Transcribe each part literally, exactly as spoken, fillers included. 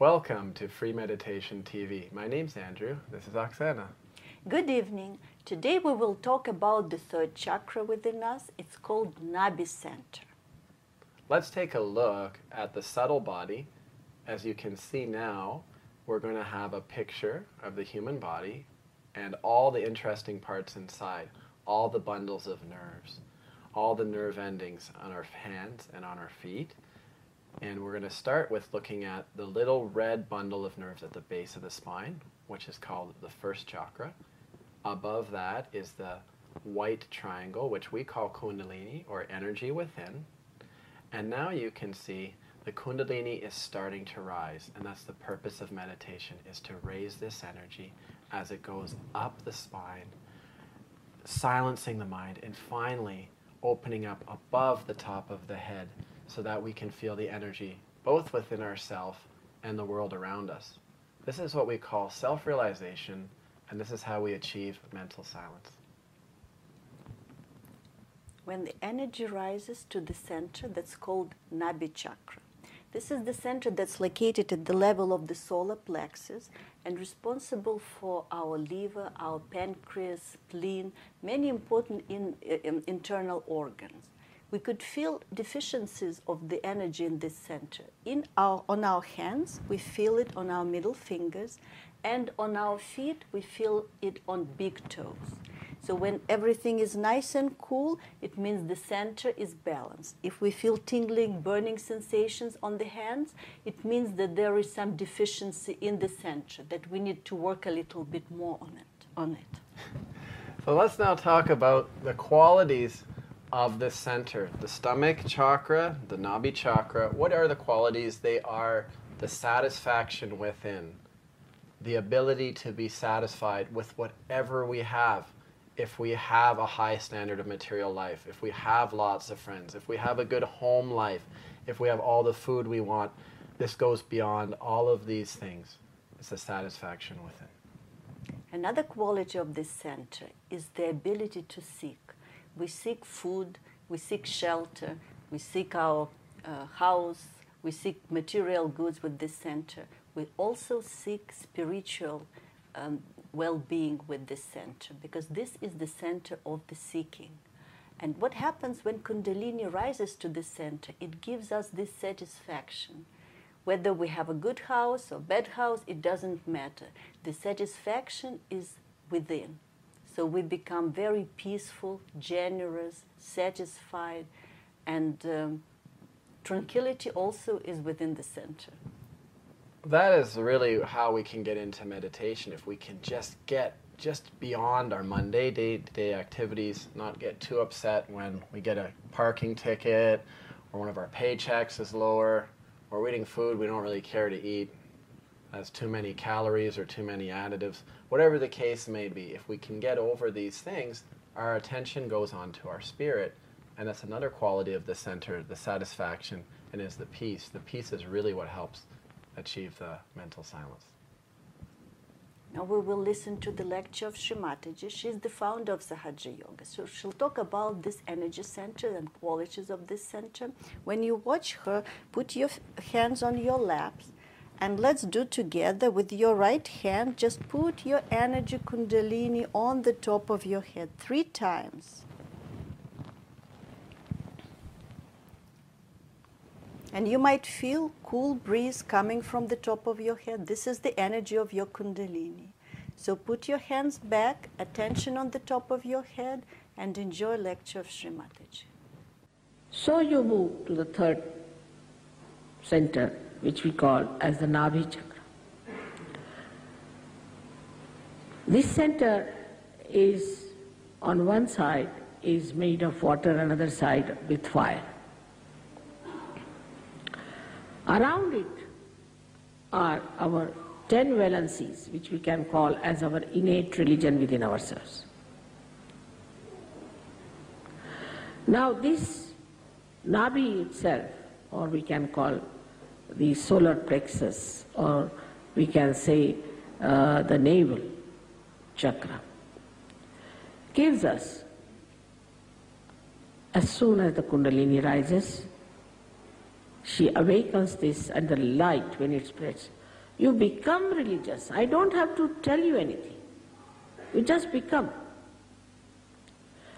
Welcome to Free Meditation T V. My name's Andrew. This is Oksana. Good evening. Today we will talk about the third chakra within us. It's called Nabi Center. Let's take a look at the subtle body. As you can see now, we're going to have a picture of the human body and all the interesting parts inside, all the bundles of nerves, all the nerve endings on our hands and on our feet. And we're going to start with looking at the little red bundle of nerves at the base of the spine, which is called the first chakra. Above that is the white triangle, which we call Kundalini, or energy within. And now you can see the Kundalini is starting to rise, and that's the purpose of meditation, is to raise this energy as it goes up the spine, silencing the mind, and finally opening up above the top of the head, so that we can feel the energy both within ourselves and the world around us. This is what we call self-realization, and this is how we achieve mental silence. When the energy rises to the center, that's called Nabhi Chakra. This is the center that's located at the level of the solar plexus and responsible for our liver, our pancreas, spleen, many important in, in, internal organs. We could feel deficiencies of the energy in this center. In our, on our hands, we feel it on our middle fingers, and on our feet, we feel it on big toes. So when everything is nice and cool, it means the center is balanced. If we feel tingling, burning sensations on the hands, it means that there is some deficiency in the center, that we need to work a little bit more on it. On it. So let's now talk about the qualities of the center, the stomach chakra, the Nabi Chakra. What are the qualities? They are the satisfaction within, the ability to be satisfied with whatever we have. If we have a high standard of material life, if we have lots of friends, if we have a good home life, if we have all the food we want, this goes beyond all of these things. It's the satisfaction within. Another quality of this center is the ability to seek. We seek food, we seek shelter, we seek our uh, house, we seek material goods with this center. We also seek spiritual um, well-being with this center, because this is the center of the seeking. And what happens when Kundalini rises to the center? It gives us this satisfaction. Whether we have a good house or bad house, it doesn't matter. The satisfaction is within. So we become very peaceful, generous, satisfied, and um, tranquility also is within the center. That is really how we can get into meditation, if we can just get just beyond our Monday day-to-day activities, not get too upset when we get a parking ticket, or one of our paychecks is lower, or we're eating food we don't really care to eat. That's too many calories or too many additives. Whatever the case may be, if we can get over these things, our attention goes on to our spirit. And that's another quality of the center, the satisfaction, and is the peace. The peace is really what helps achieve the mental silence. Now we will listen to the lecture of Shri Mataji. She's the founder of Sahaja Yoga. So she'll talk about this energy center and qualities of this center. When you watch her, put your hands on your laps. And let's do together with your right hand, just put your energy Kundalini on the top of your head three times. And you might feel cool breeze coming from the top of your head. This is the energy of your Kundalini. So put your hands back, attention on the top of your head, and enjoy lecture of Shri Mataji. So you move to the third center, which we call as the Navi Chakra. This center is, on one side, is made of water, another side with fire. Around it are our ten valencies, which we can call as our innate religion within ourselves. Now this Nabi itself, or we can call the solar plexus, or we can say uh, the navel chakra, gives us, as soon as the Kundalini rises, she awakens this, and the light, when it spreads, You become religious. I don't have to tell you anything. You just become.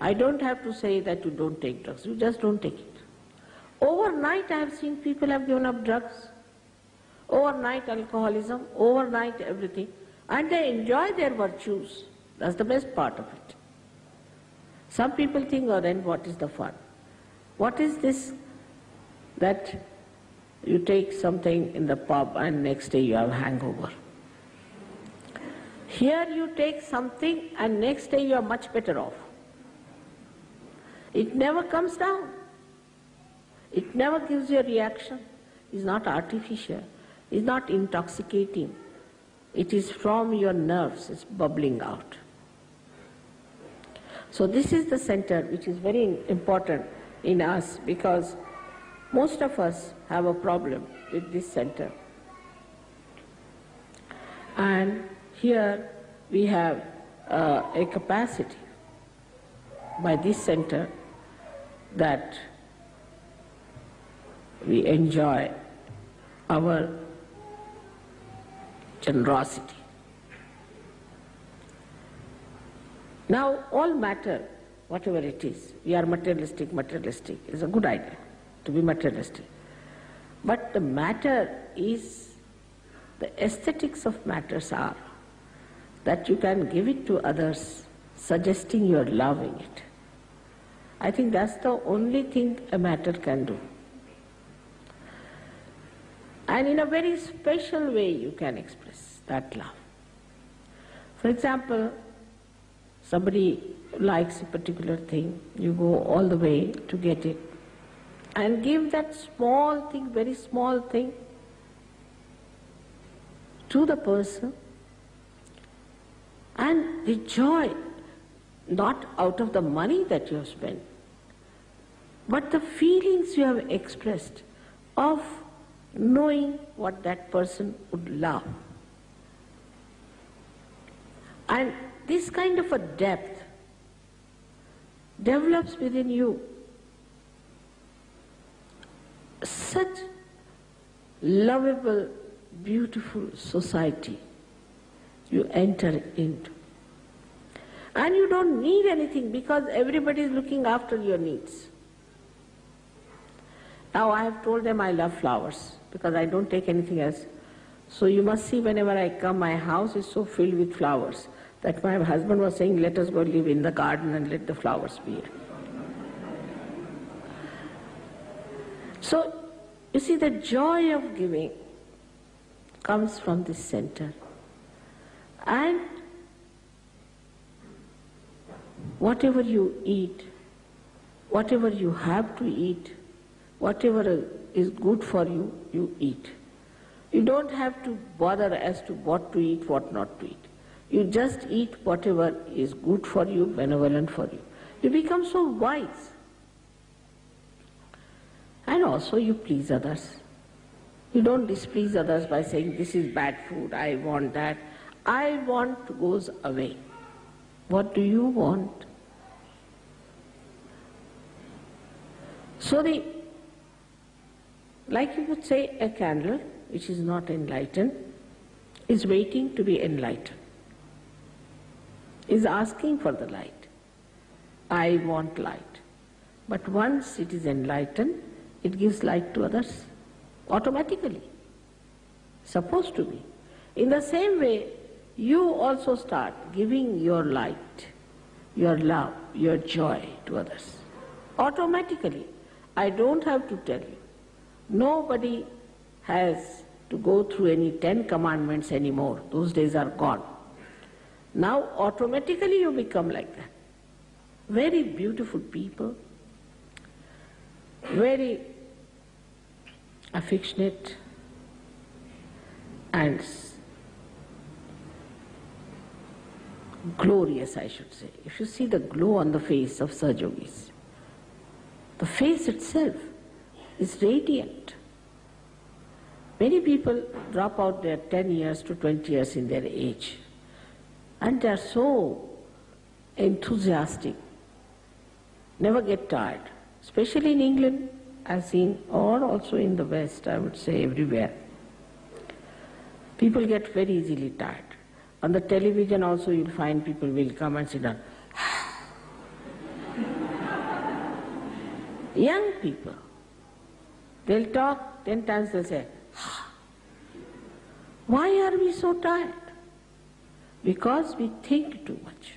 I don't have to say that you don't take drugs. You just don't take it. Overnight I have seen people have given up drugs, overnight alcoholism, overnight everything, and they enjoy their virtues. That's the best part of it. Some people think, oh then what is the fun? What is this that you take something in the pub and next day you have a hangover? Here you take something and next day you are much better off. It never comes down. It never gives you a reaction. It's not artificial. It's not intoxicating. It is from your nerves. It's bubbling out. So this is the center which is very important in us, because most of us have a problem with this center. And here we have uh, a capacity by this center that we enjoy our generosity. Now all matter, whatever it is, we are materialistic, materialistic. It's a good idea to be materialistic. But the matter is, the aesthetics of matters are that you can give it to others, suggesting you are loving it. I think that's the only thing a matter can do. And in a very special way you can express that love. For example, somebody likes a particular thing, you go all the way to get it and give that small thing, very small thing to the person, and the joy, not out of the money that you have spent, but the feelings you have expressed of knowing what that person would love. And this kind of a depth develops within you such lovable, beautiful society you enter into. And you don't need anything, because everybody is looking after your needs. Now I have told them I love flowers, because I don't take anything else. So you must see, whenever I come, my house is so filled with flowers that my husband was saying, let us go live in the garden and let the flowers be here. So you see, the joy of giving comes from this center. And whatever you eat, whatever you have to eat, whatever is good for you, you eat. You don't have to bother as to what to eat, what not to eat. You just eat whatever is good for you, benevolent for you. You become so wise. And also you please others. You don't displease others by saying, this is bad food, I want that. I want goes away. What do you want? So the like you would say, a candle which is not enlightened is waiting to be enlightened, is asking for the light. I want light. But once it is enlightened, it gives light to others automatically, supposed to be. In the same way, you also start giving your light, your love, your joy to others. Automatically, I don't have to tell you. Nobody has to go through any Ten Commandments anymore. Those days are gone. Now automatically you become like that. Very beautiful people, very affectionate and glorious, I should say. If you see the glow on the face of Sahaja Yogis, the face itself is radiant. Many people drop out their ten years to twenty years in their age, and they are so enthusiastic, never get tired. Especially in England, I've seen, or also in the West, I would say everywhere. People get very easily tired. On the television also you'll find people will come and sit down. Young people, they'll talk ten times, they'll say, why are we so tired? Because we think too much.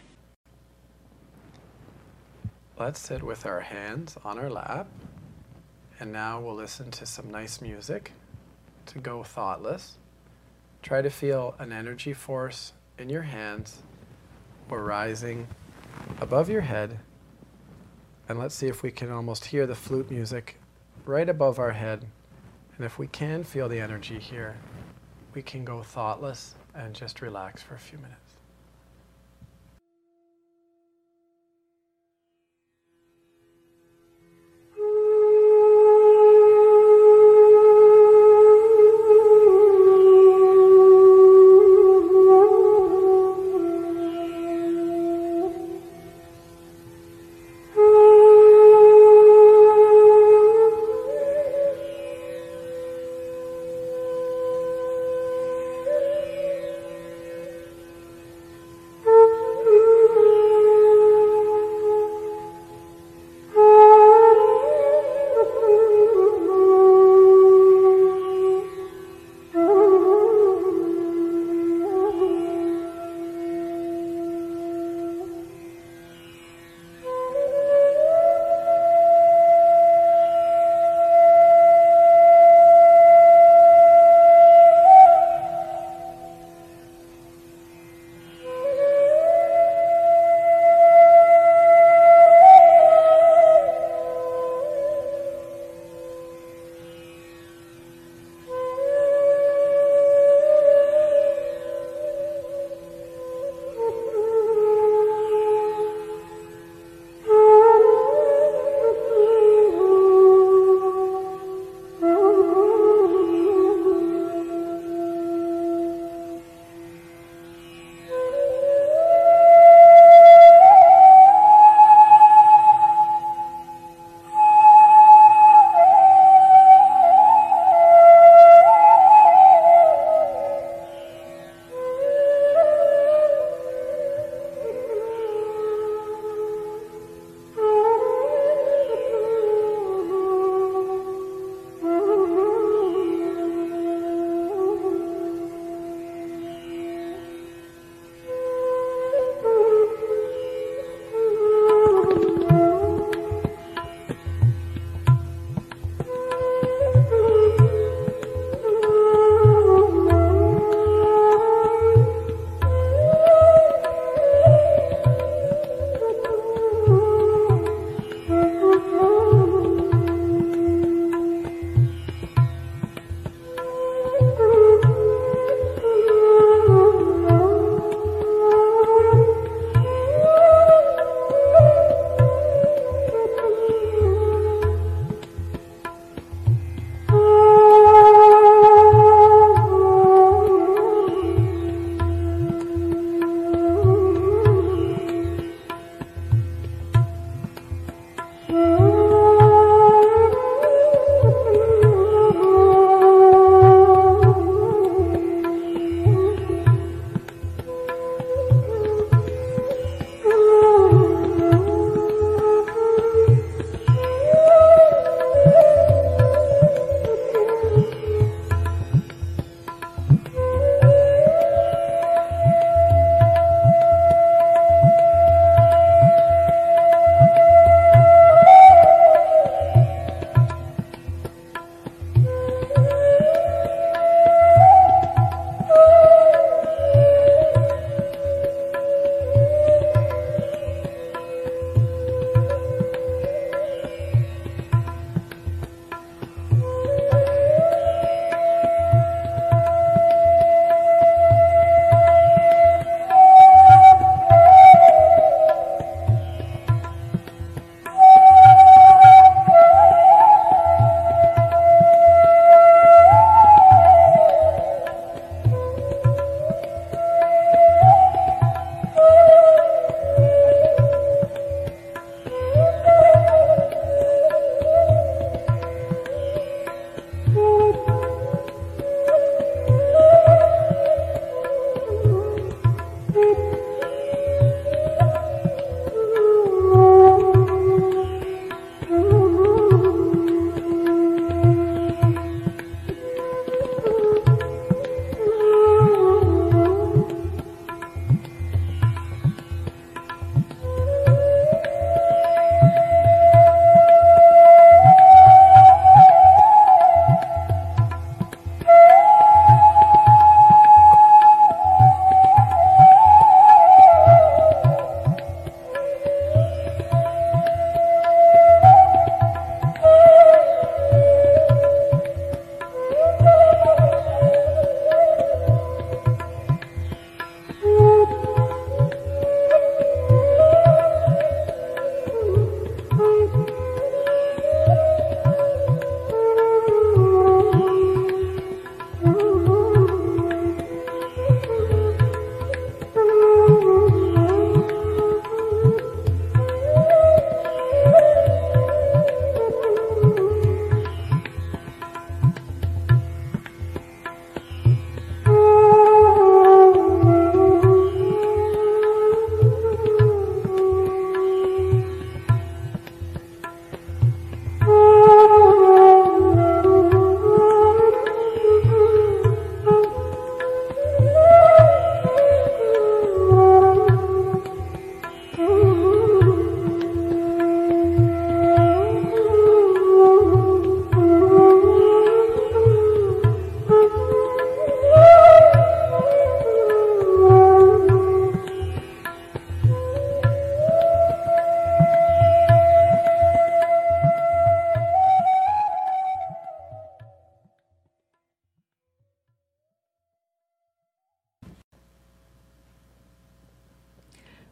Let's sit with our hands on our lap, and now we'll listen to some nice music to go thoughtless. Try to feel an energy force in your hands or rising above your head. And let's see if we can almost hear the flute music right above our head. And if we can feel the energy here, we can go thoughtless and just relax for a few minutes.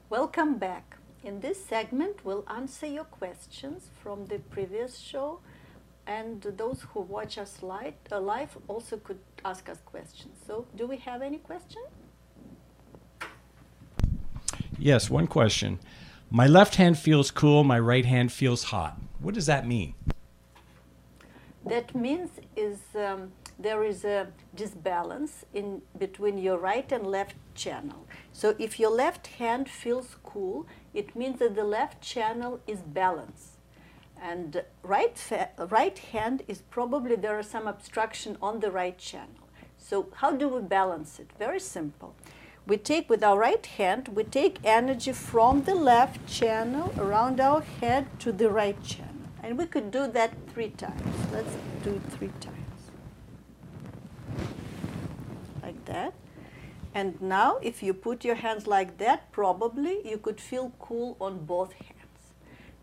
Welcome back. In this segment, we'll answer your questions from the previous show, and those who watch us live also could ask us questions. So, do we have any question? Yes, one question. My left hand feels cool, my right hand feels hot. What does that mean? That means is um, there is a disbalance in between your right and left channel. So if your left hand feels cool, it means that the left channel is balanced. And right, right hand is probably there is some obstruction on the right channel. So how do we balance it? Very simple. We take with our right hand, we take energy from the left channel around our head to the right channel. And we could do that three times. Let's do it three times. Like that. And now if you put your hands like that, probably you could feel cool on both hands.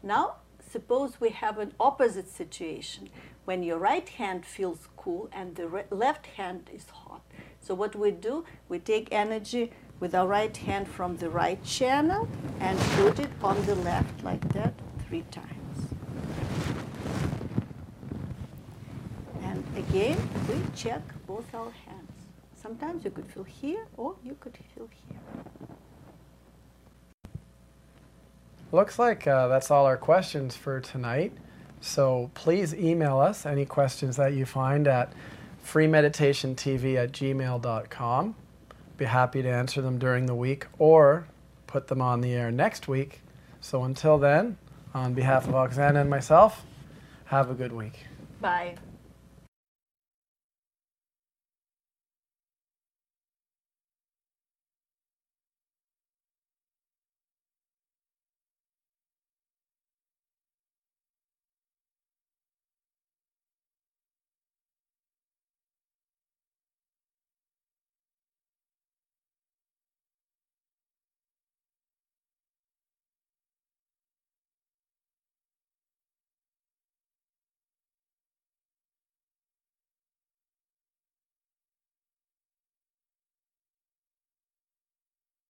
Now suppose we have an opposite situation when your right hand feels cool and the left hand is hot. So what we do, we take energy with our right hand from the right channel and put it on the left like that three times. And again, we check both our hands. Sometimes you could feel here or you could feel here. Looks like uh, that's all our questions for tonight. So please email us any questions that you find at free meditation T V at gmail dot com. Be happy to answer them during the week or put them on the air next week. So until then, on behalf of Oksana and myself, have a good week. Bye.